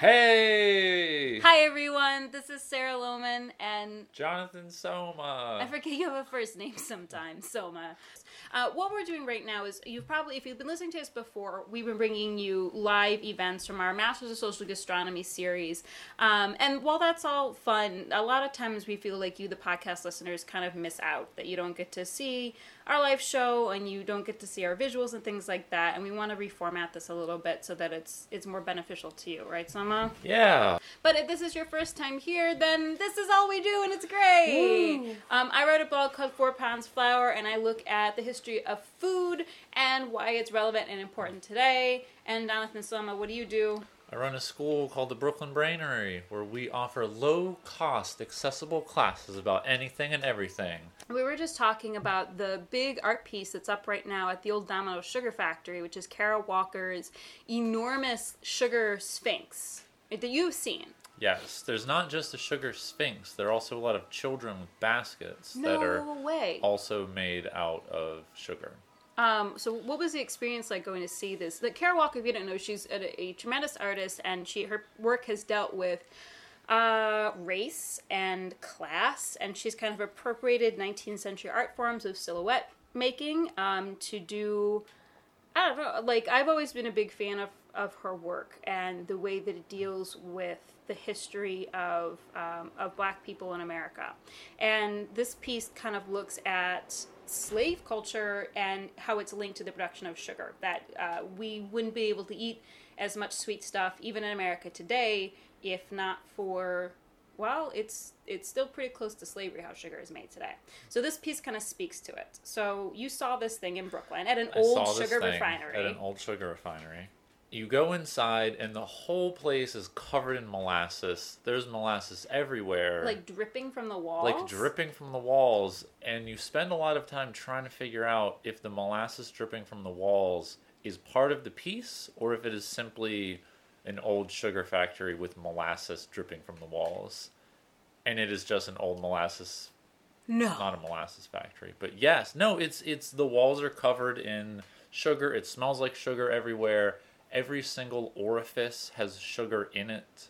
Hey! Hi everyone, this is Sarah Loman and... Jonathan Soma. I forget you have a first name sometimes, Soma. What we're doing right now is, you've probably, if you've been listening to us before, we've been bringing you live events from our Masters of Social Gastronomy series. And while that's all fun, a lot of times we feel like you, the podcast listeners, kind of miss out, that you don't get to see our live show and you don't get to see our visuals and things like that. And we want to reformat this a little bit so that it's more beneficial to you, right, Soma? Yeah. But if this is your first time here, then this is all we do, and it's great. I wrote a blog called 4 Pounds Flour, and I look at the history of food and why it's relevant and important today. And Jonathan Soma, what do you do? I run a school called the Brooklyn Brainery, where we offer low-cost, accessible classes about anything and everything. We were just talking about the big art piece that's up right now at the old Domino Sugar Factory, which is Kara Walker's enormous sugar sphinx that you've seen. Yes, there's not just a sugar sphinx. There are also a lot of children with baskets that are also made out of sugar. So what was the experience like going to see this? Like, Kara Walker, if you don't know, she's a tremendous artist, and her work has dealt with race and class, and she's kind of appropriated 19th century art forms of silhouette making to do, I don't know, like, I've always been a big fan of her work and the way that it deals with the history of black people in America. And this piece kind of looks at slave culture and how it's linked to the production of sugar, that we wouldn't be able to eat as much sweet stuff even in America today if not for, well, it's still pretty close to slavery how sugar is made today. So this piece kind of speaks to it. So you saw this thing in Brooklyn at an old sugar refinery. At an old sugar refinery. You go inside, and the whole place is covered in molasses. There's molasses everywhere. Like dripping from the walls? Like dripping from the walls. And you spend a lot of time trying to figure out if the molasses dripping from the walls is part of the piece, or if it is simply an old sugar factory with molasses dripping from the walls. And it is just an old molasses... No. Not a molasses factory. But yes. No, it's the walls are covered in sugar. It smells like sugar everywhere. Every single orifice has sugar in it.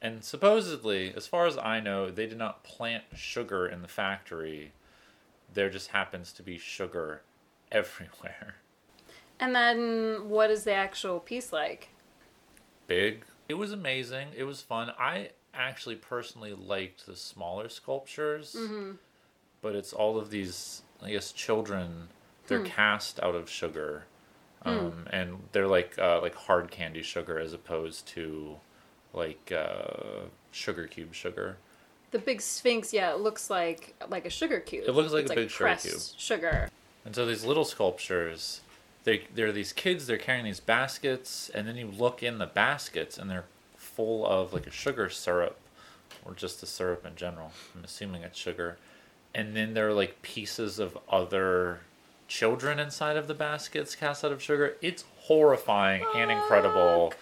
And supposedly, as far as I know, they did not plant sugar in the factory. There just happens to be sugar everywhere. And then what is the actual piece like? Big. It was amazing. It was fun. I actually personally liked the smaller sculptures. Mm-hmm. But it's all of these, I guess, children. They're cast out of sugar. And they're like hard candy sugar as opposed to sugar cube sugar. The big sphinx, yeah, it looks like a sugar cube. It looks like it's a big sugar cube. Sugar. And so these little sculptures, they're these kids. They're carrying these baskets, and then you look in the baskets, and they're full of like a sugar syrup, or just the syrup in general. I'm assuming it's sugar. And then there are like pieces of other children inside of the baskets cast out of sugar. It's horrifying and incredible.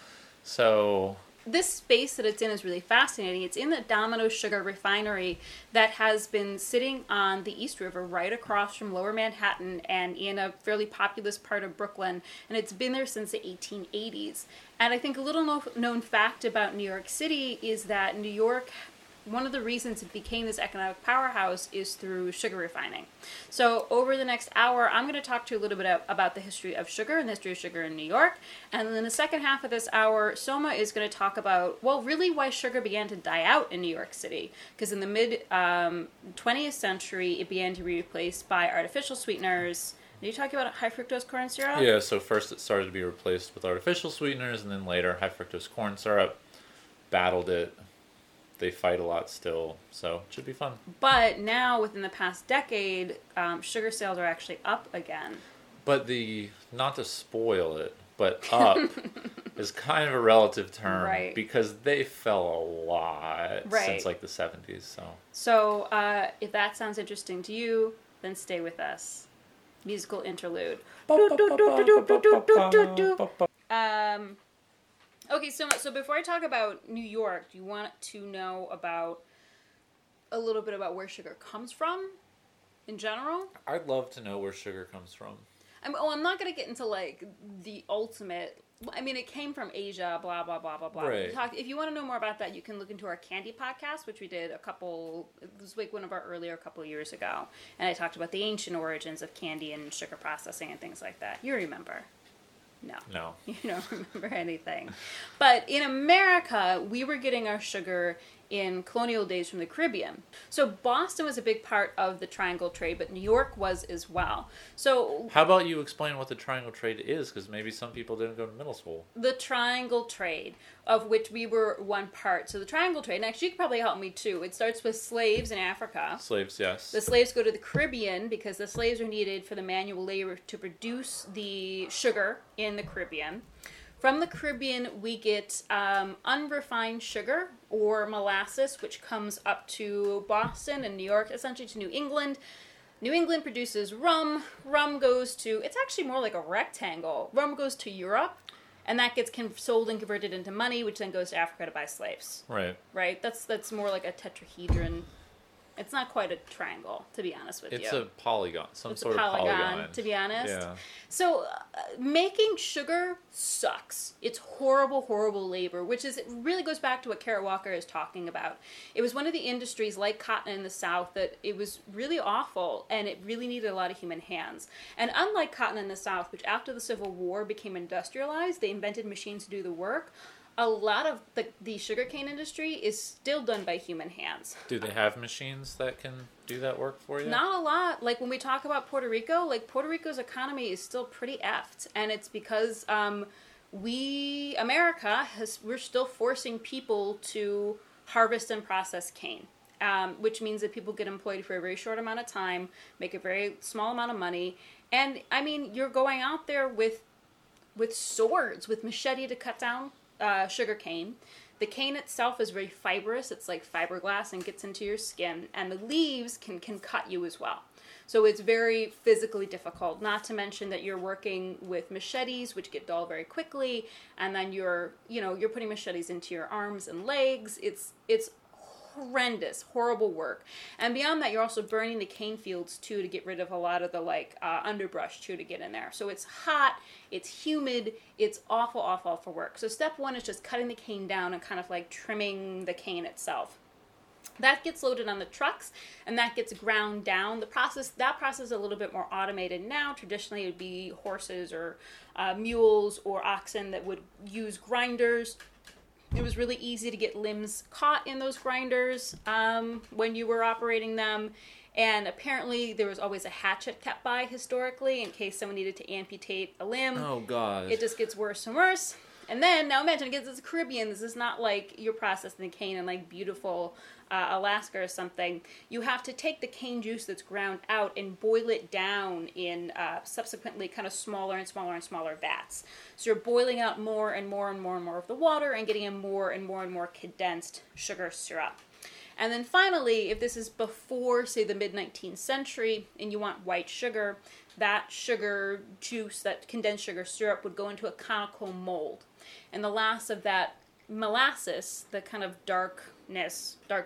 So this space that it's in is really fascinating. It's in the Domino Sugar Refinery that has been sitting on the East River right across from Lower Manhattan and in a fairly populous part of Brooklyn. And it's been there since the 1880s. And I think a little known fact about New York City is that New York, one of the reasons it became this economic powerhouse is through sugar refining. So over the next hour, I'm going to talk to you a little bit about the history of sugar and the history of sugar in New York. And then the second half of this hour, Soma is going to talk about, well, really why sugar began to die out in New York City. Because in the mid-20th century, it began to be replaced by artificial sweeteners. Are you talking about high fructose corn syrup? Yeah, so first it started to be replaced with artificial sweeteners, and then later high fructose corn syrup battled it. They fight a lot still, so it should be fun. But now, within the past decade, sugar sales are actually up again. But not to spoil it, but up is kind of a relative term, right? Because they fell a lot since like the 70s. So if that sounds interesting to you, then stay with us. Musical interlude. Okay, so before I talk about New York, do you want to know about a little bit about where sugar comes from in general? I'd love to know where sugar comes from. I'm not going to get into like the ultimate I mean, it came from Asia, blah, blah, blah, blah, blah. Right. If you want to know more about that, you can look into our candy podcast, which we did it was like one of our earlier couple of years ago. And I talked about the ancient origins of candy and sugar processing and things like that. You remember. No. You don't remember anything. But in America, we were getting our sugar in colonial days from the Caribbean. So Boston was a big part of the triangle trade, but New York was as well. So how about you explain what the triangle trade is? Because maybe some people didn't go to middle school. The triangle trade, of which we were one part. So the triangle trade, and actually you could probably help me too. It starts with slaves in Africa. Slaves, yes. The slaves go to the Caribbean because the slaves are needed for the manual labor to produce the sugar in the Caribbean. From the Caribbean, we get unrefined sugar or molasses, which comes up to Boston and New York, essentially to New England. New England produces rum. Rum goes to, it's actually more like a rectangle. Rum goes to Europe, and that gets sold and converted into money, which then goes to Africa to buy slaves. Right? That's more like a tetrahedron. It's not quite a triangle, to be honest with you. It's a polygon, some sort of polygon, to be honest. Yeah. So making sugar sucks. It's horrible, horrible labor, it really goes back to what Kara Walker is talking about. It was one of the industries, like cotton in the South, that it was really awful, and it really needed a lot of human hands. And unlike cotton in the South, which after the Civil War became industrialized, they invented machines to do the work. A lot of the sugarcane industry is still done by human hands. Do they have machines that can do that work for you? Not a lot. Like, when we talk about Puerto Rico, like, Puerto Rico's economy is still pretty effed. And it's because we're still forcing people to harvest and process cane, which means that people get employed for a very short amount of time, make a very small amount of money. And, I mean, you're going out there with swords, with machete to cut down sugar cane. The cane itself is very fibrous. It's like fiberglass and gets into your skin, and the leaves can cut you as well. So it's very physically difficult, not to mention that you're working with machetes, which get dull very quickly, and then you're putting machetes into your arms and legs. It's horrendous, horrible work. And beyond that, you're also burning the cane fields too, to get rid of a lot of the underbrush too, to get in there. So it's hot, it's humid, it's awful, awful, awful work. So step one is just cutting the cane down and kind of like trimming the cane itself. That gets loaded on the trucks, and that gets ground down. That process is a little bit more automated now. Traditionally, it would be horses or mules or oxen that would use grinders. It was really easy to get limbs caught in those grinders when you were operating them. And apparently there was always a hatchet kept by historically in case someone needed to amputate a limb. Oh, God. It just gets worse and worse. And then, now imagine, again, this is the Caribbean. This is not like you're processing the cane in like beautiful Alaska or something. You have to take the cane juice that's ground out and boil it down in subsequently kind of smaller and smaller and smaller vats. So you're boiling out more and more and more and more of the water and getting a more and more and more condensed sugar syrup. And then finally, if this is before, say, the mid-19th century and you want white sugar, that sugar juice, that condensed sugar syrup would go into a conical mold. And the last of that molasses, the kind of dark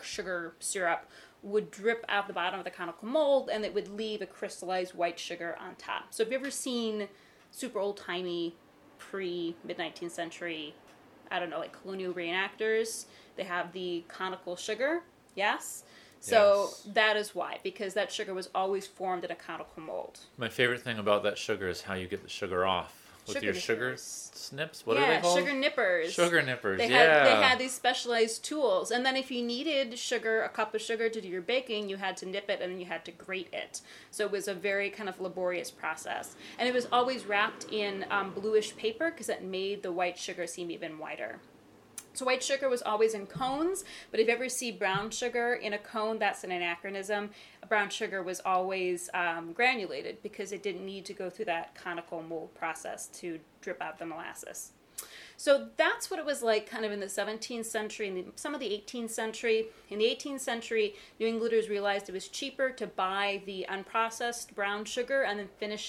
sugar syrup, would drip out the bottom of the conical mold, and it would leave a crystallized white sugar on top. So if you've ever seen super old-timey, pre-mid-19th century, colonial reenactors, they have the conical sugar, yes? So that is why, because that sugar was always formed in a conical mold. My favorite thing about that sugar is how you get the sugar off. With your sugar snips? What are they called? Sugar nippers. Sugar nippers, They had these specialized tools. And then if you needed sugar, a cup of sugar to do your baking, you had to nip it and then you had to grate it. So it was a very kind of laborious process. And it was always wrapped in bluish paper because it made the white sugar seem even whiter. So white sugar was always in cones, but if you ever see brown sugar in a cone, that's an anachronism. Brown sugar was always granulated because it didn't need to go through that conical mold process to drip out the molasses. So that's what it was like kind of in the 17th century and some of the 18th century. In the 18th century, New Englanders realized it was cheaper to buy the unprocessed brown sugar and then finish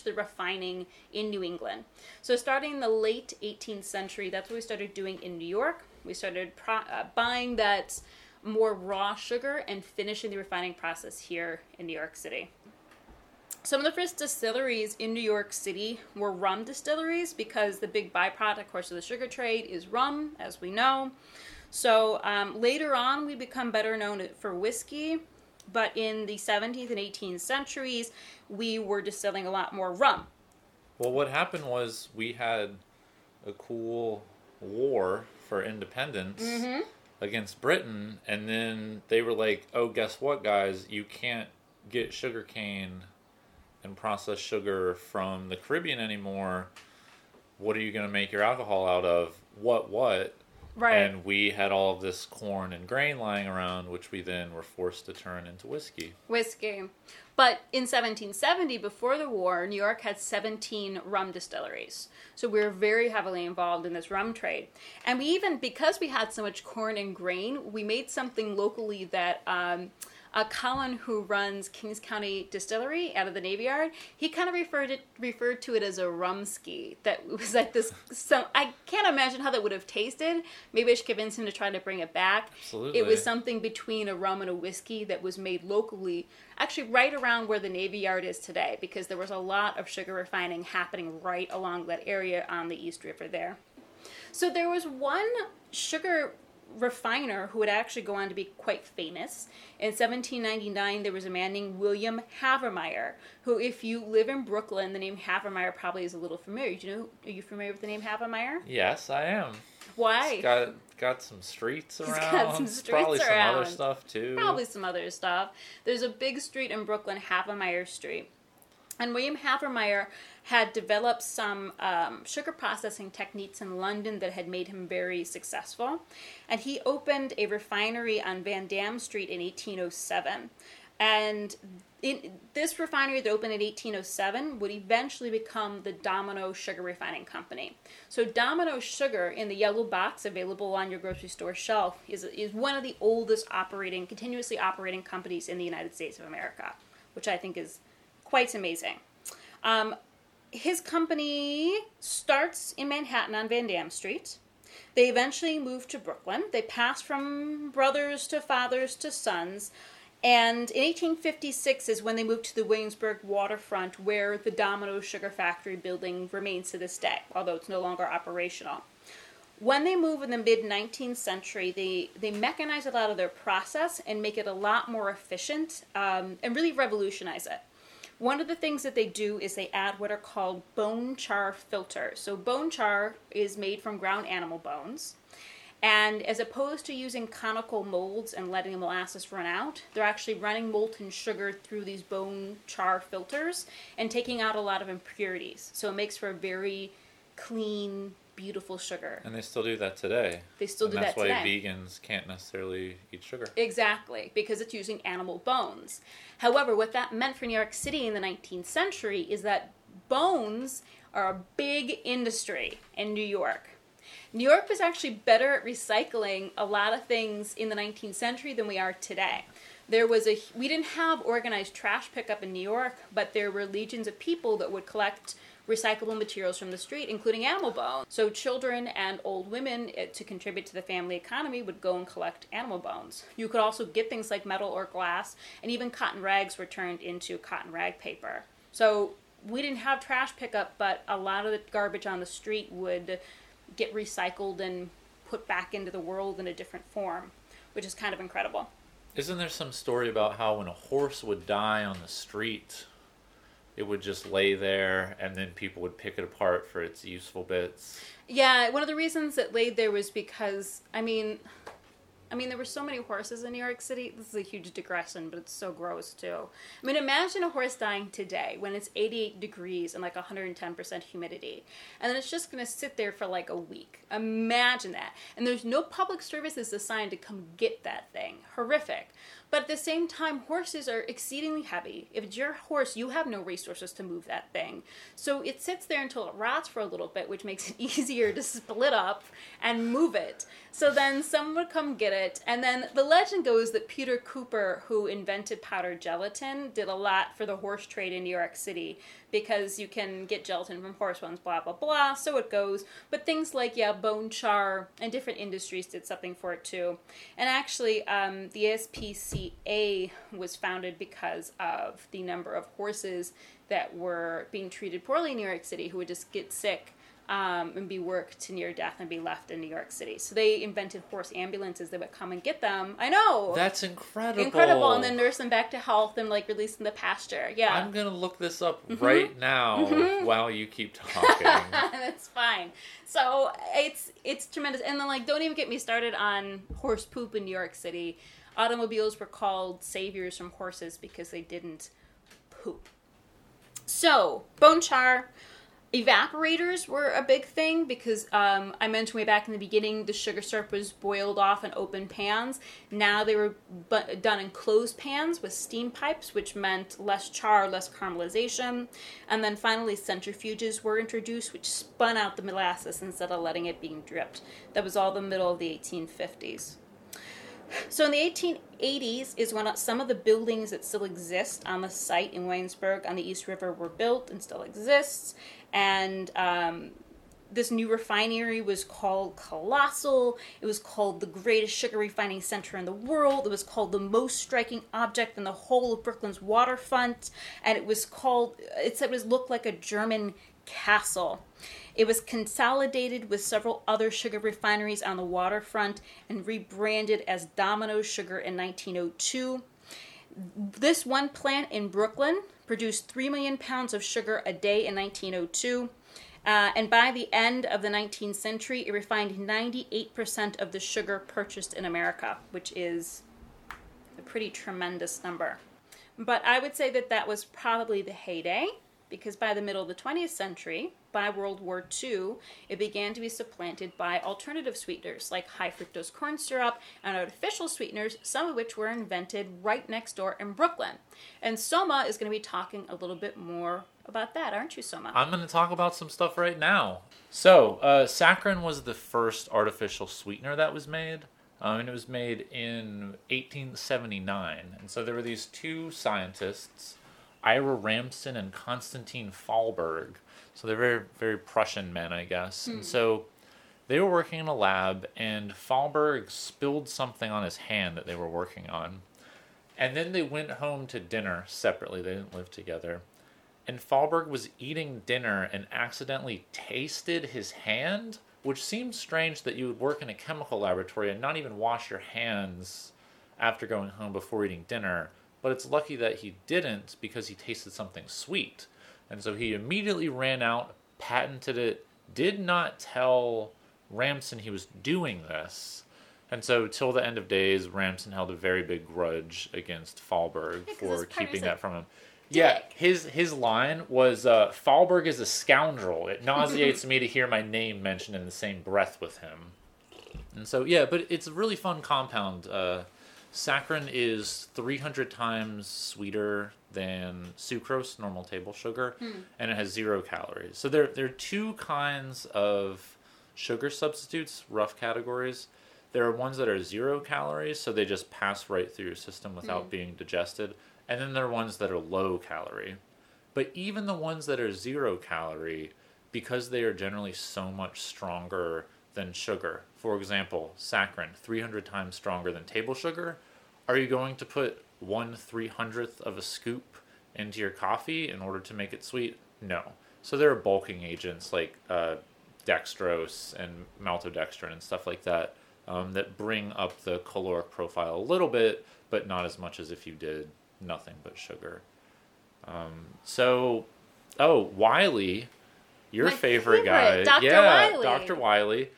the refining in New England. So starting in the late 18th century, that's what we started doing in New York. We started buying that more raw sugar and finishing the refining process here in New York City. Some of the first distilleries in New York City were rum distilleries, because the big byproduct, of course, of the sugar trade is rum, as we know. So later on, we become better known for whiskey. But in the 17th and 18th centuries, we were distilling a lot more rum. Well, what happened was we had a cool war for independence against Britain. And then they were like, oh, guess what, guys? You can't get sugarcane and processed sugar from the Caribbean anymore. What are you going to make your alcohol out of? What? Right. And we had all of this corn and grain lying around, which we then were forced to turn into whiskey. But in 1770, before the war, New York had 17 rum distilleries. So we were very heavily involved in this rum trade. And we even, because we had so much corn and grain, we made something locally that Colin, who runs Kings County Distillery out of the Navy Yard, he kind of referred to it as a rum ski. That was like this. So I can't imagine how that would have tasted. Maybe I should convince him to try to bring it back. Absolutely. It was something between a rum and a whiskey that was made locally, actually right around where the Navy Yard is today, because there was a lot of sugar refining happening right along that area on the East River there. So there was one sugar refiner who would actually go on to be quite famous. In 1799, there was a man named William Havemeyer, who, if you live in Brooklyn, the name Havemeyer probably is a little familiar. Do you know? Are you familiar with the name Havemeyer? Yes, I am. Why? It's got some streets around. He's got some streets probably around. Probably some other stuff too. There's a big street in Brooklyn, Havemeyer Street. And William Havemeyer had developed some sugar processing techniques in London that had made him very successful. And he opened a refinery on Van Dam Street in 1807. And this refinery that opened in 1807 would eventually become the Domino Sugar Refining Company. So Domino Sugar, in the yellow box available on your grocery store shelf, is one of the oldest continuously operating companies in the United States of America, which I think is quite amazing. His company starts in Manhattan on Van Dam Street. They eventually move to Brooklyn. They pass from brothers to fathers to sons. And in 1856 is when they moved to the Williamsburg waterfront, where the Domino Sugar Factory building remains to this day, although it's no longer operational. When they move in the mid-19th century, they mechanize a lot of their process and make it a lot more efficient, and really revolutionize it. One of the things that they do is they add what are called bone char filters. So bone char is made from ground animal bones. And as opposed to using conical molds and letting the molasses run out, they're actually running molten sugar through these bone char filters and taking out a lot of impurities. So it makes for a very clean, beautiful sugar. And they still do that today. That's why vegans can't necessarily eat sugar. Exactly, because it's using animal bones. However, what that meant for New York City in the 19th century is that bones are a big industry in New York. New York was actually better at recycling a lot of things in the 19th century than we are today. We didn't have organized trash pickup in New York, but there were legions of people that would collect recyclable materials from the street, including animal bones. So children and old women, to contribute to the family economy, would go and collect animal bones. You could also get things like metal or glass, and even cotton rags were turned into cotton rag paper. So we didn't have trash pickup, but a lot of the garbage on the street would get recycled and put back into the world in a different form, which is kind of incredible. Isn't there some story about how when a horse would die on the street, it would just lay there, and then people would pick it apart for its useful bits? Yeah, one of the reasons it laid there was because, I mean, there were so many horses in New York City. This is a huge digression, but it's so gross, too. I mean, imagine a horse dying today when it's 88 degrees and, like, 110% humidity. And then it's just going to sit there for, like, a week. Imagine that. And there's no public services assigned to come get that thing. Horrific. But at the same time, horses are exceedingly heavy. If it's your horse, you have no resources to move that thing. So it sits there until it rots for a little bit, which makes it easier to split up and move it. So then someone would come get it. And then the legend goes that Peter Cooper, who invented powdered gelatin, did a lot for the horse trade in New York City because you can get gelatin from horse bones, blah, blah, blah, so it goes. But things like, yeah, bone char and different industries did something for it too. And actually, the ASPCA was founded because of the number of horses that were being treated poorly in New York City who would just get sick and be worked to near death and be left in New York City. So they invented horse ambulances that would come and get them. I know! That's incredible! Incredible, and then nurse them back to health and, like, release them to pasture. Yeah. I'm gonna look this up right now while you keep talking. That's fine. So it's tremendous. And then, like, don't even get me started on horse poop in New York City. Automobiles were called saviors from horses because they didn't poop. So, bone char... Evaporators were a big thing because I mentioned way back in the beginning the sugar syrup was boiled off in open pans. Now they were done in closed pans with steam pipes, which meant less char, less caramelization. And then finally centrifuges were introduced, which spun out the molasses instead of letting it being dripped. That was all the middle of the 1850s. So in the 1880s is when some of the buildings that still exist on the site in Waynesburg on the East River were built and still exists. And this new refinery was called Colossal. It was called the greatest sugar refining center in the world. It was called the most striking object in the whole of Brooklyn's waterfront. And it was called, it said it was looked like a German castle. It was consolidated with several other sugar refineries on the waterfront and rebranded as Domino Sugar in 1902. This one plant in Brooklyn produced 3 million pounds of sugar a day in 1902. And by the end of the 19th century, it refined 98% of the sugar purchased in America, which is a pretty tremendous number. But I would say that that was probably the heyday, because by the middle of the 20th century, by World War II, it began to be supplanted by alternative sweeteners like high fructose corn syrup and artificial sweeteners, some of which were invented right next door in Brooklyn. And Soma is going to be talking a little bit more about that, aren't you, Soma? I'm going to talk about some stuff right now. So, saccharin was the first artificial sweetener that was made, and it was made in 1879. And so there were these two scientists, Ira Remsen and Constantine Fahlberg. So they're very, very Prussian men, I guess. And so they were working in a lab, and Fahlberg spilled something on his hand that they were working on. And then they went home to dinner separately. They didn't live together. And Fahlberg was eating dinner and accidentally tasted his hand, which seems strange that you would work in a chemical laboratory and not even wash your hands after going home before eating dinner. But it's lucky that he didn't, because he tasted something sweet. And so he immediately ran out, patented it, did not tell Ramsen he was doing this. And so till the end of days, Ramsen held a very big grudge against Fahlberg for keeping that from him. Yeah, his line was, Fahlberg is a scoundrel. It nauseates me to hear my name mentioned in the same breath with him. And so, yeah, but it's a really fun compound. Saccharin is 300 times sweeter than sucrose, normal table sugar, and it has 0 calories. So there are two kinds of sugar substitutes, rough categories. There are ones that are 0 calories, so they just pass right through your system without being digested. And then there are ones that are low calorie. But even the ones that are 0 calorie, because they are generally so much stronger than sugar. For example, saccharin, 300 times stronger than table sugar. Are you going to put 1/300th of a scoop into your coffee in order to make it sweet? No. So there are bulking agents like dextrose and maltodextrin and stuff like that that bring up the caloric profile a little bit, but not as much as if you did nothing but sugar. Wiley, your favorite guy. Dr. Wiley.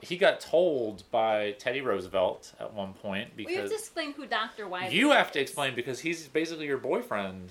He got told by Teddy Roosevelt at one point because... We have to explain who Dr. Wiley is. You have to explain, because he's basically your boyfriend.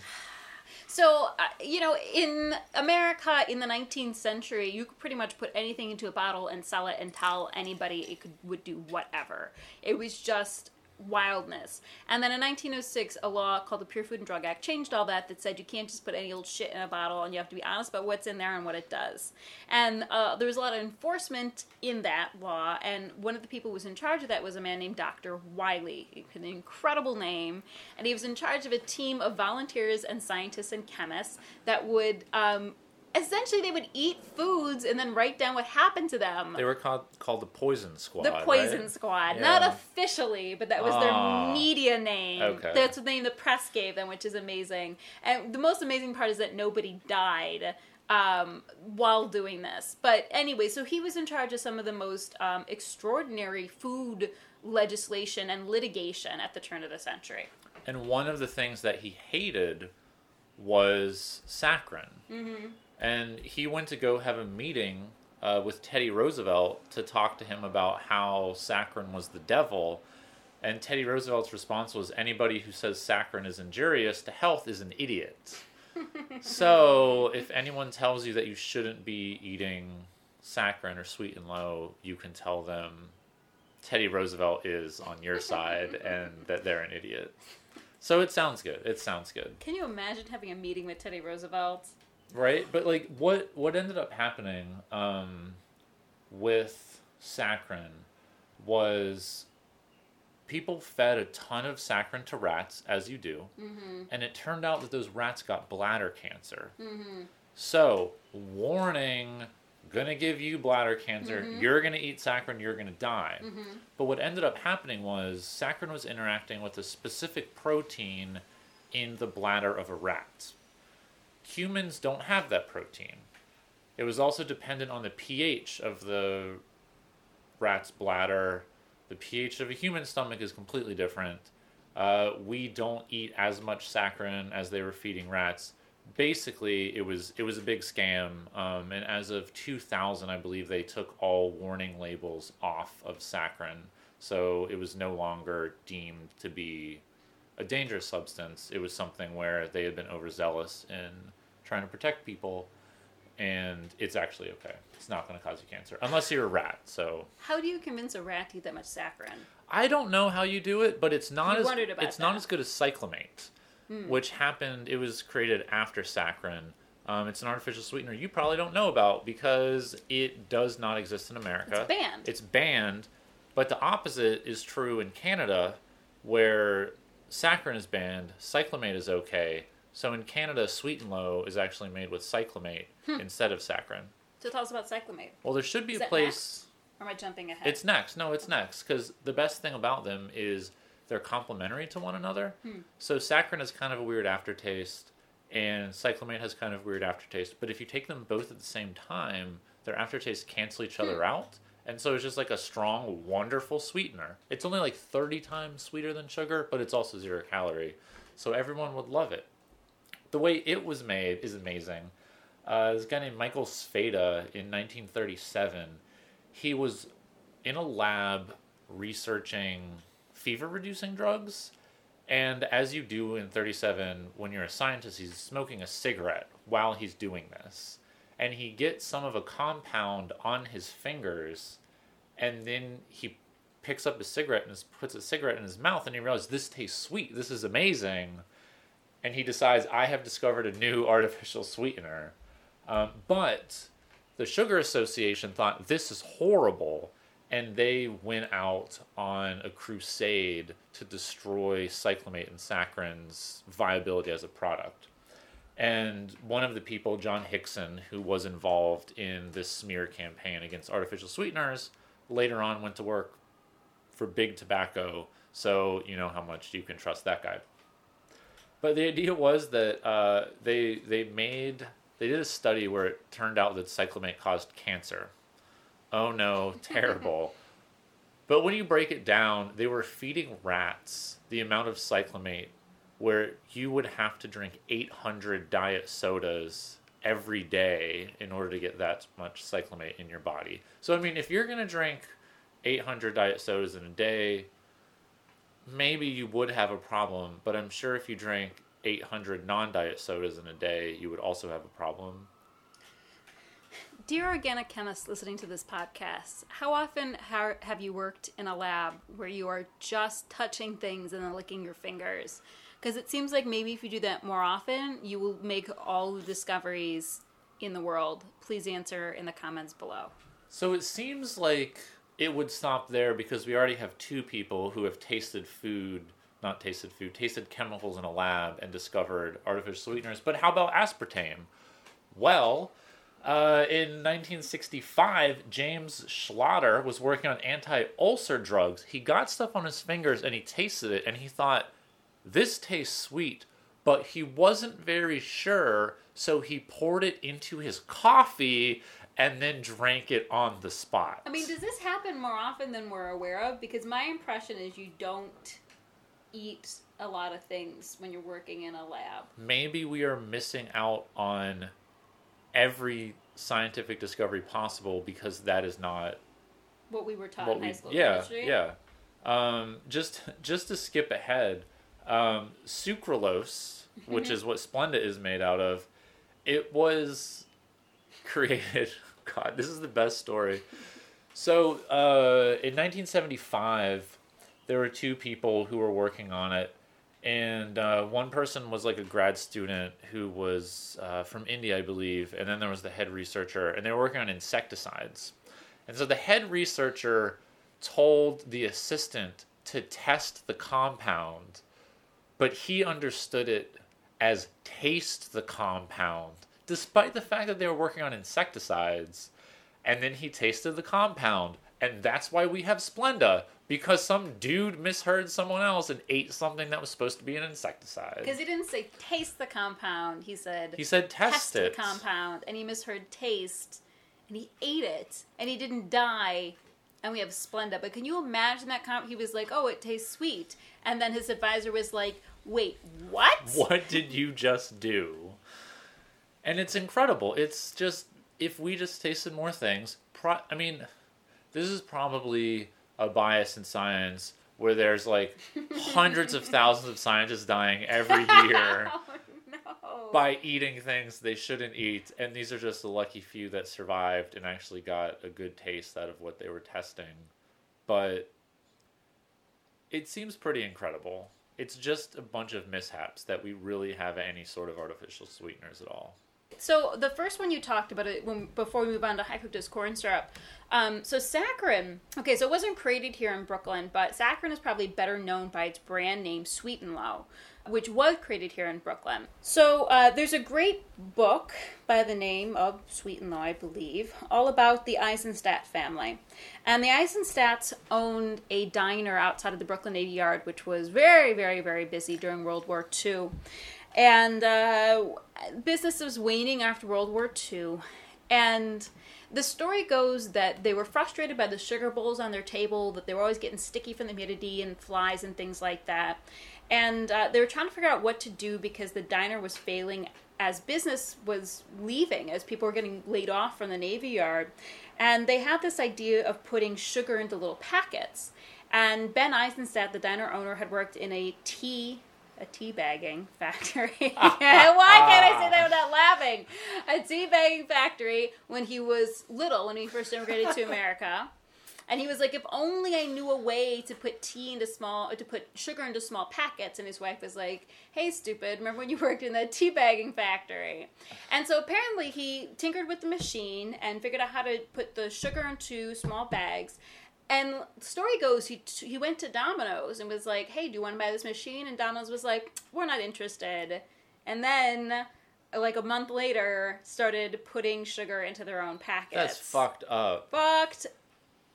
So, in America in the 19th century, you could pretty much put anything into a bottle and sell it and tell anybody it would do whatever. It was just wildness. And then in 1906, a law called the Pure Food and Drug Act changed all that, that said you can't just put any old shit in a bottle, and you have to be honest about what's in there and what it does. And there was a lot of enforcement in that law, and one of the people who was in charge of that was a man named Dr. Wiley, an incredible name, and he was in charge of a team of volunteers and scientists and chemists that would essentially, they would eat foods and then write down what happened to them. They were called the Poison Squad. The Poison Squad. Yeah. Not officially, but that was their media name. Okay. That's the name the press gave them, which is amazing. And the most amazing part is that nobody died while doing this. But anyway, so he was in charge of some of the most extraordinary food legislation and litigation at the turn of the century. And one of the things that he hated was saccharin. Mm-hmm. And he went to go have a meeting with Teddy Roosevelt to talk to him about how saccharin was the devil. And Teddy Roosevelt's response was, anybody who says saccharin is injurious to health is an idiot. So if anyone tells you that you shouldn't be eating saccharin or Sweet'n Low, you can tell them Teddy Roosevelt is on your side and that they're an idiot. So it sounds good. It sounds good. Can you imagine having a meeting with Teddy Roosevelt? Right, but like what ended up happening with saccharin was people fed a ton of saccharin to rats, as you do, mm-hmm. and it turned out that those rats got bladder cancer. Mm-hmm. So, warning, gonna give you bladder cancer, mm-hmm. you're gonna eat saccharin, you're gonna die. Mm-hmm. But what ended up happening was saccharin was interacting with a specific protein in the bladder of a rat. Humans don't have that protein. It was also dependent on the pH of the rat's bladder. The pH of a human stomach is completely different. We don't eat as much saccharin as they were feeding rats. Basically, it was a big scam. And as of 2000, I believe they took all warning labels off of saccharin. So it was no longer deemed to be a dangerous substance. It was something where they had been overzealous in trying to protect people, and it's actually okay. It's not going to cause you cancer, unless you're a rat. So how do you convince a rat to eat that much saccharin? I don't know how you do it, but it's not as good as cyclamate, which happened. It was created after saccharin. It's an artificial sweetener you probably don't know about because it does not exist in America. It's banned. It's banned, but the opposite is true in Canada, where saccharin is banned, cyclamate is okay. So in Canada, Sweet'n Low is actually made with cyclamate instead of saccharin. So tell us about cyclamate. Well, there should be a place... Next? Or am I jumping ahead? It's next. No, it's next. Because the best thing about them is they're complementary to one another. So saccharin has kind of a weird aftertaste, and cyclamate has kind of a weird aftertaste. But if you take them both at the same time, their aftertastes cancel each other out. And so it's just like a strong, wonderful sweetener. It's only like 30 times sweeter than sugar, but it's also 0 calorie. So everyone would love it. The way it was made is amazing. This guy named Michael Sveda in 1937, he was in a lab researching fever-reducing drugs. And as you do in 37, when you're a scientist, he's smoking a cigarette while he's doing this. And he gets some of a compound on his fingers, and then he picks up a cigarette and puts a cigarette in his mouth, and he realizes, this tastes sweet, this is amazing. And he decides, I have discovered a new artificial sweetener. But the Sugar Association thought, this is horrible, and they went out on a crusade to destroy cyclamate and saccharin's viability as a product. And one of the people, John Hickson, who was involved in this smear campaign against artificial sweeteners, later on went to work for big tobacco. So you know how much you can trust that guy. But the idea was that they did a study where it turned out that cyclamate caused cancer. Oh no, terrible. But when you break it down, they were feeding rats the amount of cyclamate where you would have to drink 800 diet sodas every day in order to get that much cyclamate in your body. So, I mean, if you're going to drink 800 diet sodas in a day, maybe you would have a problem, but I'm sure if you drank 800 non-diet sodas in a day, you would also have a problem. Dear organic chemists listening to this podcast, how often have you worked in a lab where you are just touching things and then licking your fingers? Because it seems like maybe if you do that more often, you will make all the discoveries in the world. Please answer in the comments below. So it seems like it would stop there because we already have two people who have tasted chemicals in a lab and discovered artificial sweeteners. But how about aspartame? Well, in 1965, James Schlatter was working on anti-ulcer drugs. He got stuff on his fingers and he tasted it and he thought, this tastes sweet, but he wasn't very sure, so he poured it into his coffee and then drank it on the spot. I mean, does this happen more often than we're aware of? Because my impression is you don't eat a lot of things when you're working in a lab. Maybe we are missing out on every scientific discovery possible because that is not what we were taught in high school. Just to skip ahead, sucralose, which is what Splenda is made out of, it was created. God, this is the best story. So in 1975, there were two people who were working on it. And one person was like a grad student who was from India, I believe. And then there was the head researcher. And they were working on insecticides. And so the head researcher told the assistant to test the compound. But he understood it as taste the compound, despite the fact that they were working on insecticides. And then he tasted the compound. And that's why we have Splenda, because some dude misheard someone else and ate something that was supposed to be an insecticide. Because he didn't say taste the compound. He said test it. The compound, and he misheard taste, and he ate it, and he didn't die, and we have Splenda. But can you imagine that? He was like, oh, it tastes sweet. And then his advisor was like, wait, what? What did you just do? And it's incredible. It's just, if we just tasted more things, this is probably a bias in science where there's like hundreds of thousands of scientists dying every year by eating things they shouldn't eat. And these are just the lucky few that survived and actually got a good taste out of what they were testing. But it seems pretty incredible. It's just a bunch of mishaps that we really have any sort of artificial sweeteners at all. So the first one you talked about it before we move on to high fructose corn syrup. So saccharin. Okay, so it wasn't created here in Brooklyn, but saccharin is probably better known by its brand name Sweet'n Low, which was created here in Brooklyn. So there's a great book by the name of Sweet'n Low, I believe, all about the Eisenstadt family. And the Eisenstadts owned a diner outside of the Brooklyn Navy Yard, which was very, very, very busy during World War II. And business was waning after World War II. And the story goes that they were frustrated by the sugar bowls on their table, that they were always getting sticky from the humidity and flies and things like that. And they were trying to figure out what to do because the diner was failing as business was leaving, as people were getting laid off from the Navy Yard. And they had this idea of putting sugar into little packets. And Ben Eisenstadt, the diner owner, had worked in a teabagging factory. Why can't I say that without laughing? A teabagging factory when he was little, when he first immigrated to America. And he was like, if only I knew a way to put put sugar into small packets. And his wife was like, hey, stupid, remember when you worked in that teabagging factory? And so apparently he tinkered with the machine and figured out how to put the sugar into small bags. And the story goes, he went to Domino's and was like, hey, do you want to buy this machine? And Domino's was like, we're not interested. And then, like a month later, started putting sugar into their own packets. That's fucked up.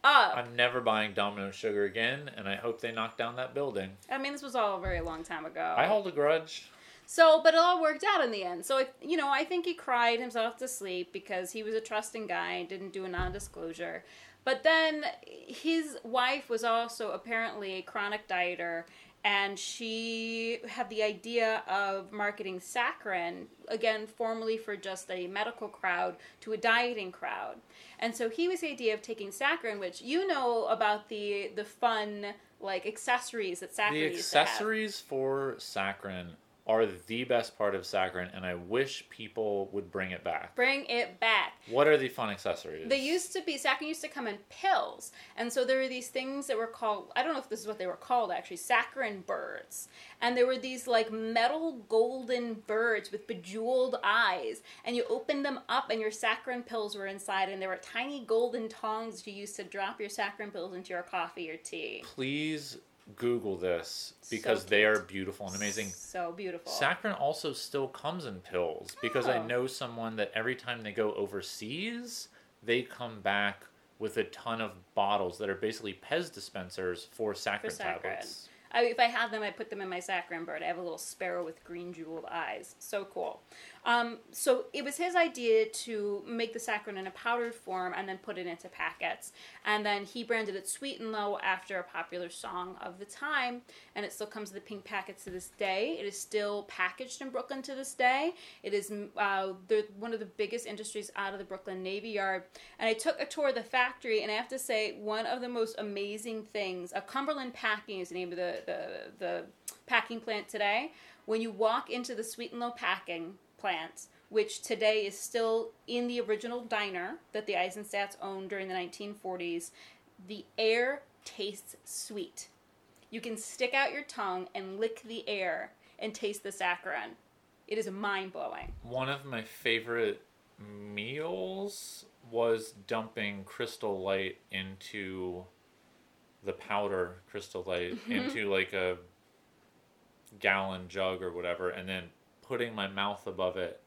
I'm never buying Domino's sugar again, and I hope they knock down that building. I mean, this was all a very long time ago. I hold a grudge. So, but it all worked out in the end. So, I think he cried himself to sleep because he was a trusting guy and didn't do a non-disclosure. But then his wife was also apparently a chronic dieter, and she had the idea of marketing saccharin, again, formerly for just a medical crowd, to a dieting crowd. And so he was the idea of taking saccharin, which you know about the fun, like, accessories that saccharin used to have. The accessories for saccharin are the best part of saccharin, and I wish people would bring it back. Bring it back. What are the fun accessories? They used to be, saccharin used to come in pills, and so there were these things that were called, I don't know if this is what they were called actually, saccharin birds. And there were these like metal golden birds with bejeweled eyes, and you opened them up and your saccharin pills were inside, and there were tiny golden tongs you used to drop your saccharin pills into your coffee or tea. Please Google this, because they are beautiful and amazing. So beautiful. Saccharin also still comes in pills, because I know someone that every time they go overseas, they come back with a ton of bottles that are basically Pez dispensers for saccharin tablets. If I have them, I put them in my saccharin bird. I have a little sparrow with green jeweled eyes. So cool. So it was his idea to make the saccharin in a powdered form and then put it into packets. And then he branded it Sweet'n Low after a popular song of the time. And it still comes in the pink packets to this day. It is still packaged in Brooklyn to this day. It is they're one of the biggest industries out of the Brooklyn Navy Yard. And I took a tour of the factory, and I have to say, one of the most amazing things, Cumberland Packing is the name of the packing plant today. When you walk into the Sweet'n Low packing plant, which today is still in the original diner that the Eisenstadts owned during the 1940s, the air tastes sweet. You can stick out your tongue and lick the air and taste the saccharin. It is mind-blowing. One of my favorite meals was dumping Crystal Light into the powder Crystal Light into like a gallon jug or whatever, and then putting my mouth above it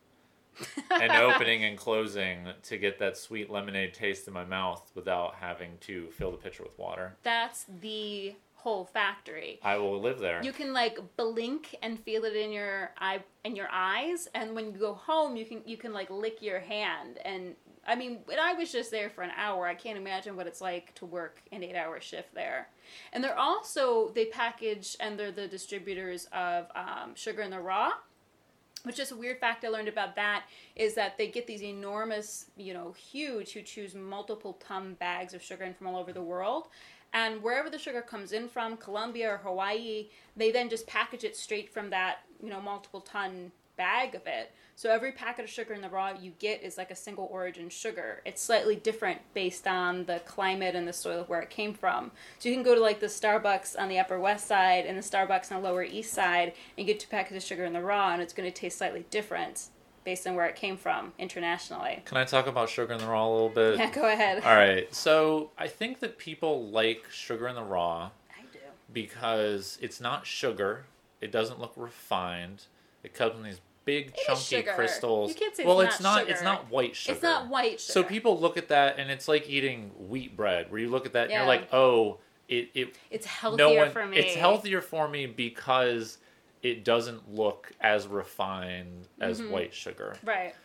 and opening and closing to get that sweet lemonade taste in my mouth without having to fill the pitcher with water. That's the whole factory. I will live there. You can like blink and feel it in your eyes, and when you go home, you can like lick your hand. And I mean, when I was just there for an hour, I can't imagine what it's like to work an 8-hour shift there. And they're also, they package, and they're the distributors of Sugar in the Raw, which is a weird fact I learned about that, is that they get these enormous, huge, who choose multiple ton bags of sugar in from all over the world. And wherever the sugar comes in from, Colombia or Hawaii, they then just package it straight from that, multiple ton bag of it. So every packet of Sugar in the Raw you get is like a single origin sugar. It's slightly different based on the climate and the soil of where it came from. So you can go to like the Starbucks on the Upper West Side and the Starbucks on the Lower East Side and get 2 packets of Sugar in the Raw, and it's going to taste slightly different based on where it came from internationally. Can I talk about Sugar in the Raw a little bit? Yeah, go ahead. All right. So I think that people like Sugar in the Raw. I do. Because it's not sugar. It doesn't look refined. It comes in these big chunky crystals. You can't say it's not white sugar. It's not white sugar. So people look at that and it's like eating wheat bread, where you look at that and you're like, oh, it's healthier for me. It's healthier for me because it doesn't look as refined as white sugar. Right.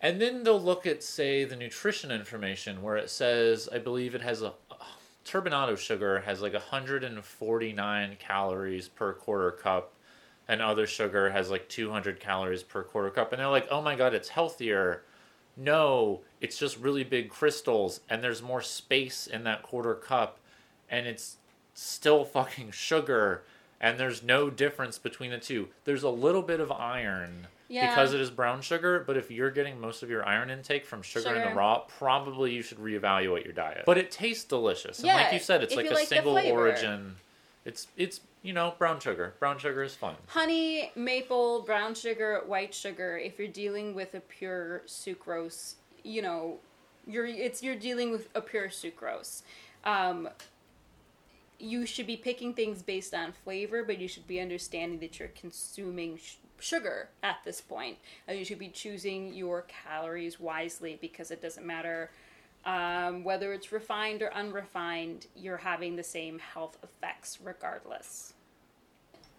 And then they'll look at, say, the nutrition information where it says, I believe it has turbinado sugar has like 149 calories per quarter cup. And other sugar has like 200 calories per quarter cup. And they're like, oh my God, it's healthier. No, it's just really big crystals. And there's more space in that quarter cup. And it's still fucking sugar. And there's no difference between the two. There's a little bit of iron because it is brown sugar. But if you're getting most of your iron intake from Sugar in the Raw, probably you should reevaluate your diet. But it tastes delicious. And like you said, it's like a single origin. It's brown sugar. Brown sugar is fun. Honey, maple, brown sugar, white sugar. If you're dealing with a pure sucrose, you're dealing with a pure sucrose. You should be picking things based on flavor, but you should be understanding that you're consuming sugar at this point, and you should be choosing your calories wisely, because it doesn't matter whether it's refined or unrefined, you're having the same health effects regardless.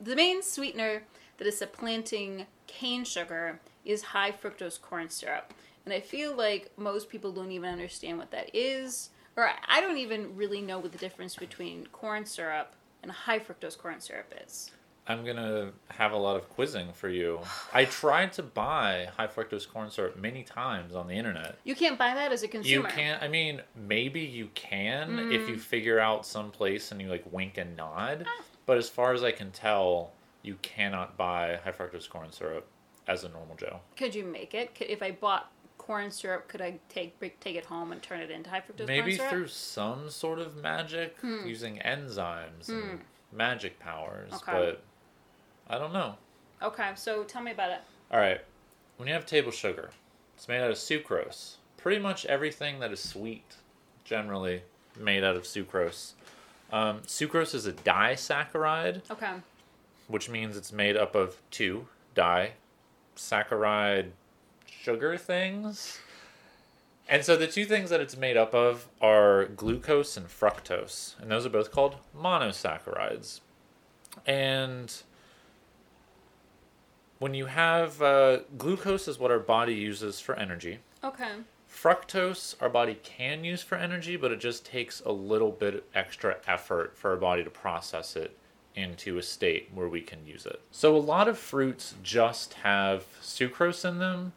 The main sweetener that is supplanting cane sugar is high fructose corn syrup. And I feel like most people don't even understand what that is, or I don't even really know what the difference between corn syrup and high fructose corn syrup is. I'm going to have a lot of quizzing for you. I tried to buy high fructose corn syrup many times on the internet. You can't buy that as a consumer. You can't. I mean, maybe you can if you figure out some place and you like wink and nod. But as far as I can tell, you cannot buy high fructose corn syrup as a normal gel. Could you make it? If I bought corn syrup, could I take it home and turn it into high fructose corn syrup? Maybe through some sort of magic, using enzymes and magic powers, but I don't know. Okay, so tell me about it. All right. When you have table sugar, it's made out of sucrose. Pretty much everything that is sweet, generally, made out of sucrose. Sucrose is a disaccharide. Okay. Which means it's made up of two disaccharide sugar things. And so the two things that it's made up of are glucose and fructose. And those are both called monosaccharides. And when you have glucose is what our body uses for energy. Okay. Fructose, our body can use for energy, but it just takes a little bit extra effort for our body to process it into a state where we can use it. So a lot of fruits just have sucrose in them,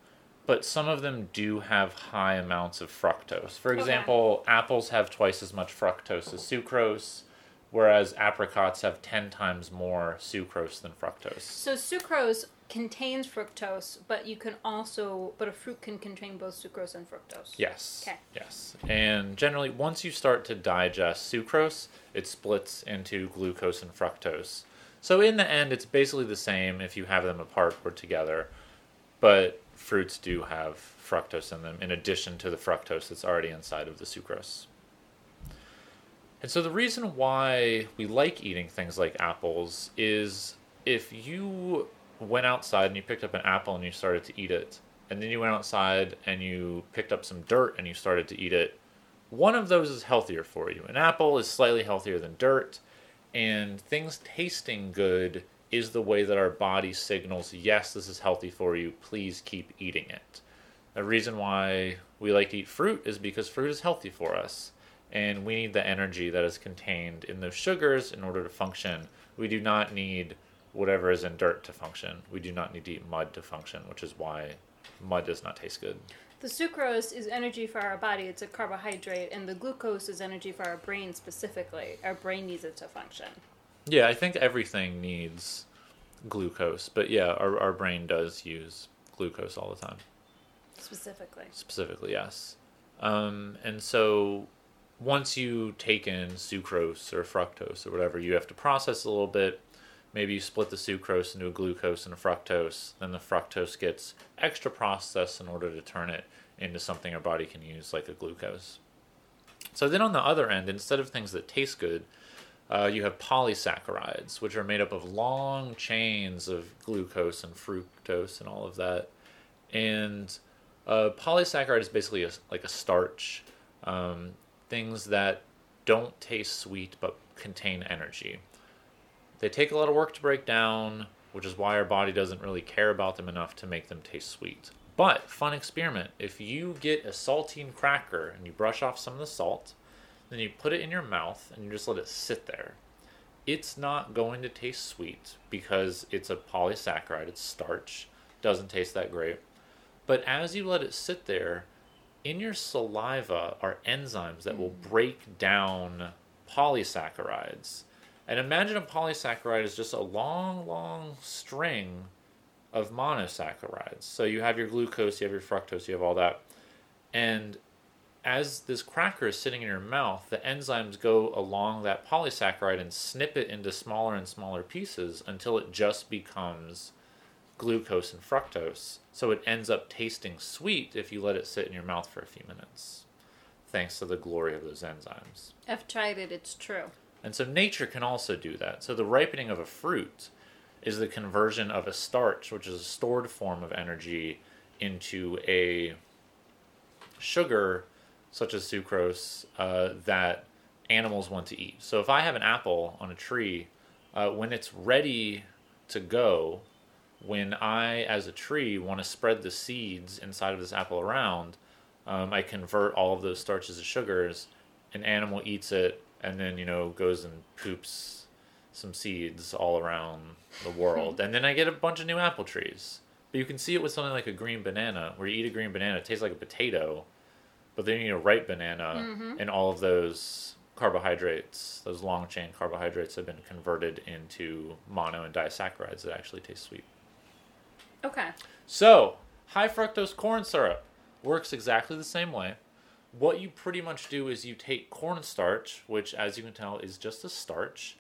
but some of them do have high amounts of fructose. For example, apples have twice as much fructose as sucrose, whereas apricots have 10 times more sucrose than fructose. So sucrose contains fructose, but you can also, but a fruit can contain both sucrose and fructose. Yes. Okay. Yes. And generally, once you start to digest sucrose, it splits into glucose and fructose. So in the end, it's basically the same if you have them apart or together, but fruits do have fructose in them in addition to the fructose that's already inside of the sucrose. And so the reason why we like eating things like apples is if you went outside and you picked up an apple and you started to eat it, and then you went outside and you picked up some dirt and you started to eat it, one of those is healthier for you. An apple is slightly healthier than dirt, and things tasting good is the way that our body signals, yes, this is healthy for you, please keep eating it. The reason why we like to eat fruit is because fruit is healthy for us, and we need the energy that is contained in those sugars in order to function. We do not need whatever is in dirt to function. We do not need to eat mud to function, which is why mud does not taste good. The sucrose is energy for our body. It's a carbohydrate. And the glucose is energy for our brain specifically. Our brain needs it to function. Yeah, I think everything needs glucose. But yeah, our brain does use glucose all the time. Specifically. Specifically, yes. And so once you take in sucrose or fructose or whatever, you have to process a little bit. Maybe you split the sucrose into a glucose and a fructose. Then the fructose gets extra processed in order to turn it into something our body can use, like a glucose. So then on the other end, instead of things that taste good, you have polysaccharides, which are made up of long chains of glucose and fructose and all of that. And polysaccharide is basically like a starch. Things that don't taste sweet but contain energy. They take a lot of work to break down, which is why our body doesn't really care about them enough to make them taste sweet. But, fun experiment, if you get a saltine cracker and you brush off some of the salt, then you put it in your mouth and you just let it sit there, it's not going to taste sweet because it's a polysaccharide, it's starch, doesn't taste that great. But as you let it sit there, in your saliva are enzymes that will break down polysaccharides. And imagine a polysaccharide is just a long, long string of monosaccharides. So you have your glucose, you have your fructose, you have all that. And as this cracker is sitting in your mouth, the enzymes go along that polysaccharide and snip it into smaller and smaller pieces until it just becomes glucose and fructose, so it ends up tasting sweet if you let it sit in your mouth for a few minutes, thanks to the glory of those enzymes. I've tried it, it's true. And so nature can also do that. So the ripening of a fruit is the conversion of a starch, which is a stored form of energy, into a sugar, such as sucrose, that animals want to eat. So if I have an apple on a tree, when it's ready to go, when I, as a tree, want to spread the seeds inside of this apple around, I convert all of those starches to sugars. An animal eats it and then, goes and poops some seeds all around the world. And then I get a bunch of new apple trees. But you can see it with something like a green banana, where you eat a green banana, it tastes like a potato, but then you eat a ripe banana, and all of those carbohydrates, those long-chain carbohydrates, have been converted into mono and disaccharides that actually taste sweet. Okay. So, high fructose corn syrup works exactly the same way. What you pretty much do is you take cornstarch, which, as you can tell, is just a starch,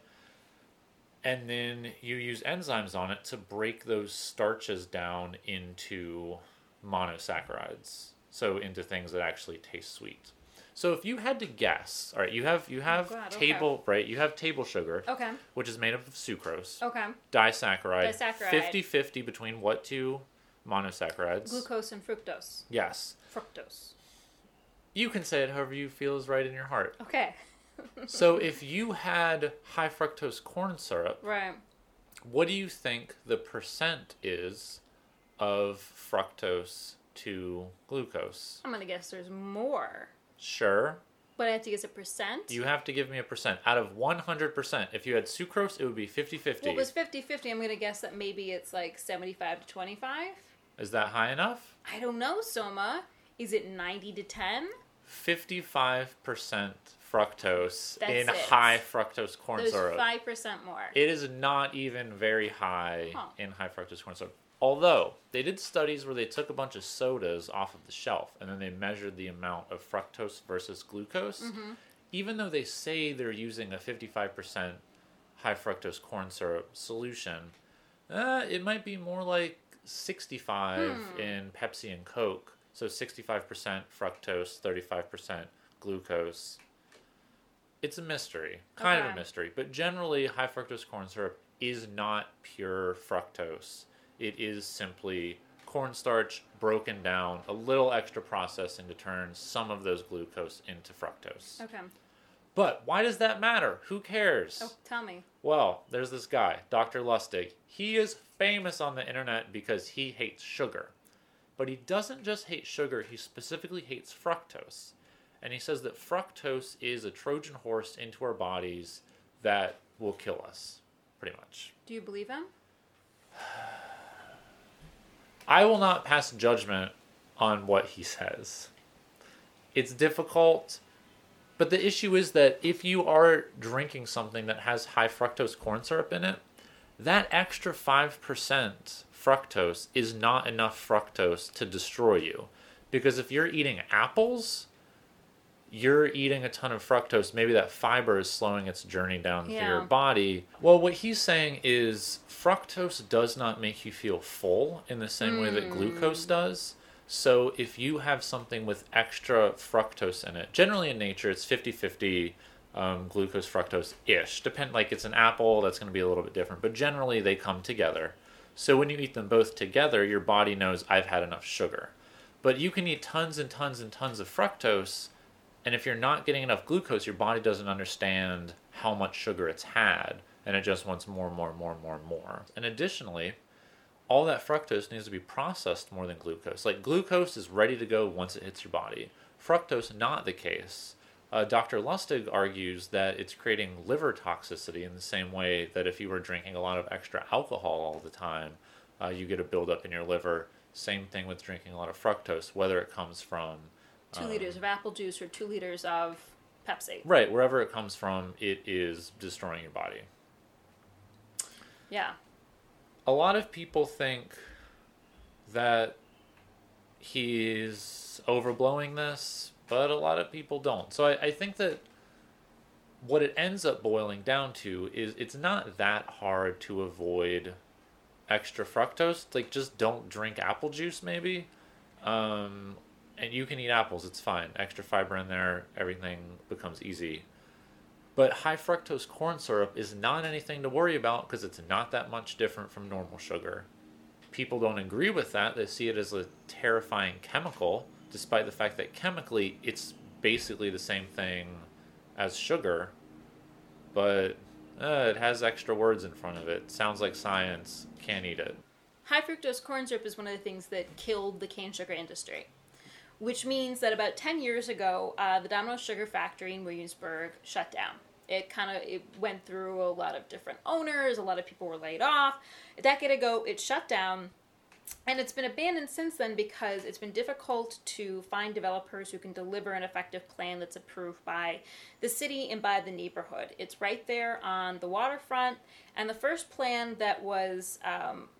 and then you use enzymes on it to break those starches down into monosaccharides, so into things that actually taste sweet. So if you had to guess, all right, you have table sugar, okay, which is made up of sucrose, okay, disaccharide, 50-50 between what two monosaccharides? Glucose and fructose. Yes. Fructose. You can say it however you feel is right in your heart. Okay. So if you had high fructose corn syrup, right, what do you think the percent is of fructose to glucose? I'm going to guess there's more. Sure. But I have to guess a percent? You have to give me a percent. Out of 100%, if you had sucrose, it would be 50-50. Well, if it's 50-50, I'm going to guess that maybe it's like 75-25. Is that high enough? I don't know, Soma. Is it 90-10? 55% fructose high fructose corn syrup. There's 5% more. It is not even very high in high fructose corn syrup. Although, they did studies where they took a bunch of sodas off of the shelf and then they measured the amount of fructose versus glucose. Mm-hmm. Even though they say they're using a 55% high fructose corn syrup solution, it might be more like 65 in Pepsi and Coke. So 65% fructose, 35% glucose. It's a mystery, kind of a mystery. But generally, high fructose corn syrup is not pure fructose. It is simply cornstarch broken down, a little extra processing to turn some of those glucose into fructose. Okay. But why does that matter? Who cares? Oh, tell me. Well, there's this guy, Dr. Lustig. He is famous on the internet because he hates sugar. But he doesn't just hate sugar, he specifically hates fructose. And he says that fructose is a Trojan horse into our bodies that will kill us, pretty much. Do you believe him? I will not pass judgment on what he says. It's difficult, but the issue is that if you are drinking something that has high fructose corn syrup in it, that extra 5% fructose is not enough fructose to destroy you. Because if you're eating apples, you're eating a ton of fructose. Maybe that fiber is slowing its journey down through your body. Well, what he's saying is fructose does not make you feel full in the same way that glucose does. So if you have something with extra fructose in it, generally in nature it's 50-50 glucose fructose-ish. Like it's an apple, that's going to be a little bit different. But generally they come together. So when you eat them both together, your body knows I've had enough sugar. But you can eat tons and tons and tons of fructose, and if you're not getting enough glucose, your body doesn't understand how much sugar it's had, and it just wants more, more, more, more, more. And additionally, all that fructose needs to be processed more than glucose. Like glucose is ready to go once it hits your body. Fructose, not the case. Dr. Lustig argues that it's creating liver toxicity in the same way that if you were drinking a lot of extra alcohol all the time, you get a buildup in your liver. Same thing with drinking a lot of fructose, whether it comes from 2 liters of apple juice or 2 liters of Pepsi. Right, wherever it comes from, it is destroying your body. Yeah. A lot of people think that he's overblowing this, but a lot of people don't. So I think that what it ends up boiling down to is it's not that hard to avoid extra fructose. Like, just don't drink apple juice, maybe. And you can eat apples, it's fine. Extra fiber in there, everything becomes easy. But high fructose corn syrup is not anything to worry about because it's not that much different from normal sugar. People don't agree with that. They see it as a terrifying chemical, despite the fact that chemically it's basically the same thing as sugar, but it has extra words in front of it. Sounds like science, can't eat it. High fructose corn syrup is one of the things that killed the cane sugar industry, which means that about 10 years ago, the Domino Sugar factory in Williamsburg shut down. It went through a lot of different owners, a lot of people were laid off. A decade ago, it shut down. And it's been abandoned since then because it's been difficult to find developers who can deliver an effective plan that's approved by the city and by the neighborhood. It's right there on the waterfront, and the first plan that was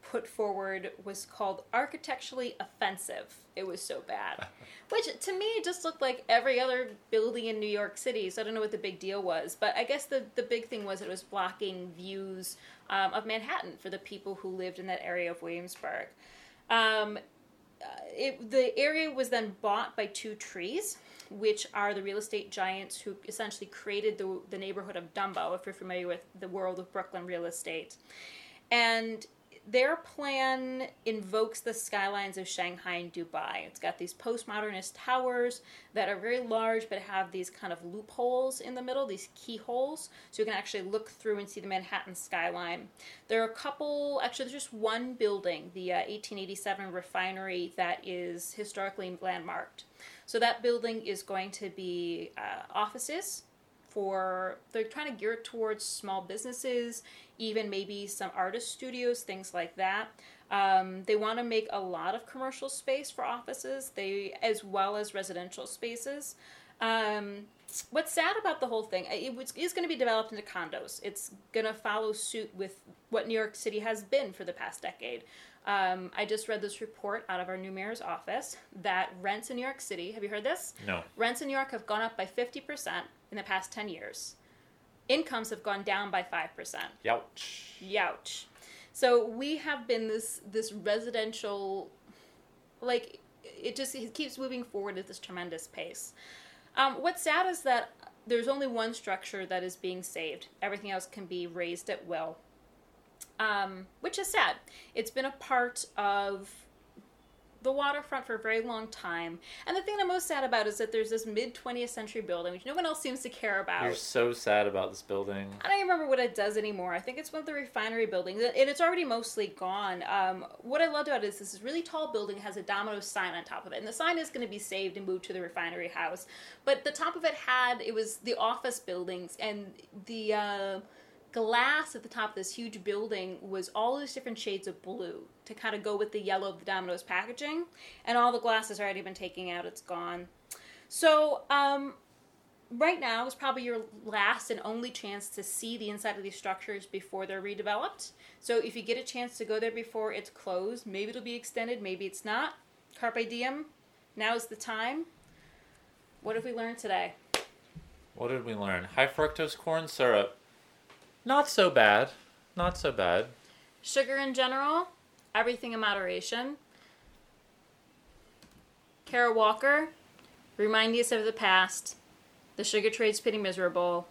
put forward was called Architecturally Offensive. It was so bad. Which, to me, just looked like every other building in New York City, so I don't know what the big deal was. But I guess the big thing was it was blocking views of Manhattan for the people who lived in that area of Williamsburg. The area was then bought by Two Trees, which are the real estate giants who essentially created the neighborhood of Dumbo, if you're familiar with the world of Brooklyn real estate. And their plan invokes the skylines of Shanghai and Dubai. It's got these postmodernist towers that are very large but have these kind of loopholes in the middle, these keyholes, so you can actually look through and see the Manhattan skyline. There are a couple, actually there's just one building, the 1887 refinery, that is historically landmarked. So that building is going to be offices. They're trying to gear it towards small businesses, even maybe some artist studios, things like that. They want to make a lot of commercial space for offices, as well as residential spaces. What's sad about the whole thing, it is going to be developed into condos. It's going to follow suit with what New York City has been for the past decade. I just read this report out of our new mayor's office that rents in New York City, have you heard this? No. Rents in New York have gone up by 50% in the past 10 years. Incomes have gone down by 5%. Youch. Youch. So we have been this residential, like, it keeps moving forward at this tremendous pace. What's sad is that there's only one structure that is being saved. Everything else can be razed at will. Which is sad. It's been a part of the waterfront for a very long time. And the thing I'm most sad about is that there's this mid-20th century building, which no one else seems to care about. You're so sad about this building. I don't even remember what it does anymore. I think it's one of the refinery buildings, and it's already mostly gone. What I loved about it is this really tall building has a domino sign on top of it, and the sign is going to be saved and moved to the refinery house. But the top of it was the office buildings, and the glass at the top of this huge building was all these different shades of blue to kind of go with the yellow of the Domino's packaging, and all the glass has already been taken out. It's gone. So right now is probably your last and only chance to see the inside of these structures before they're redeveloped. So if you get a chance to go there before it's closed, maybe it'll be extended, maybe it's not. Carpe diem. Now is the time. What have we learned today? What did we learn? High fructose corn syrup. Not so bad. Not so bad. Sugar in general. Everything in moderation. Kara Walker. Remind us of the past. The sugar trade's pretty miserable.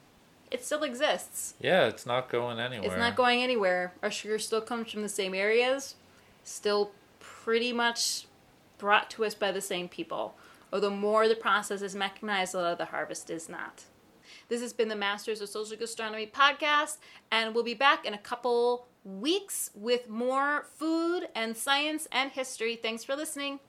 It still exists. Yeah, it's not going anywhere. It's not going anywhere. Our sugar still comes from the same areas. Still pretty much brought to us by the same people. Although more of the process is mechanized, a lot of the harvest is not. This has been the Masters of Social Gastronomy podcast, and we'll be back in a couple weeks with more food and science and history. Thanks for listening.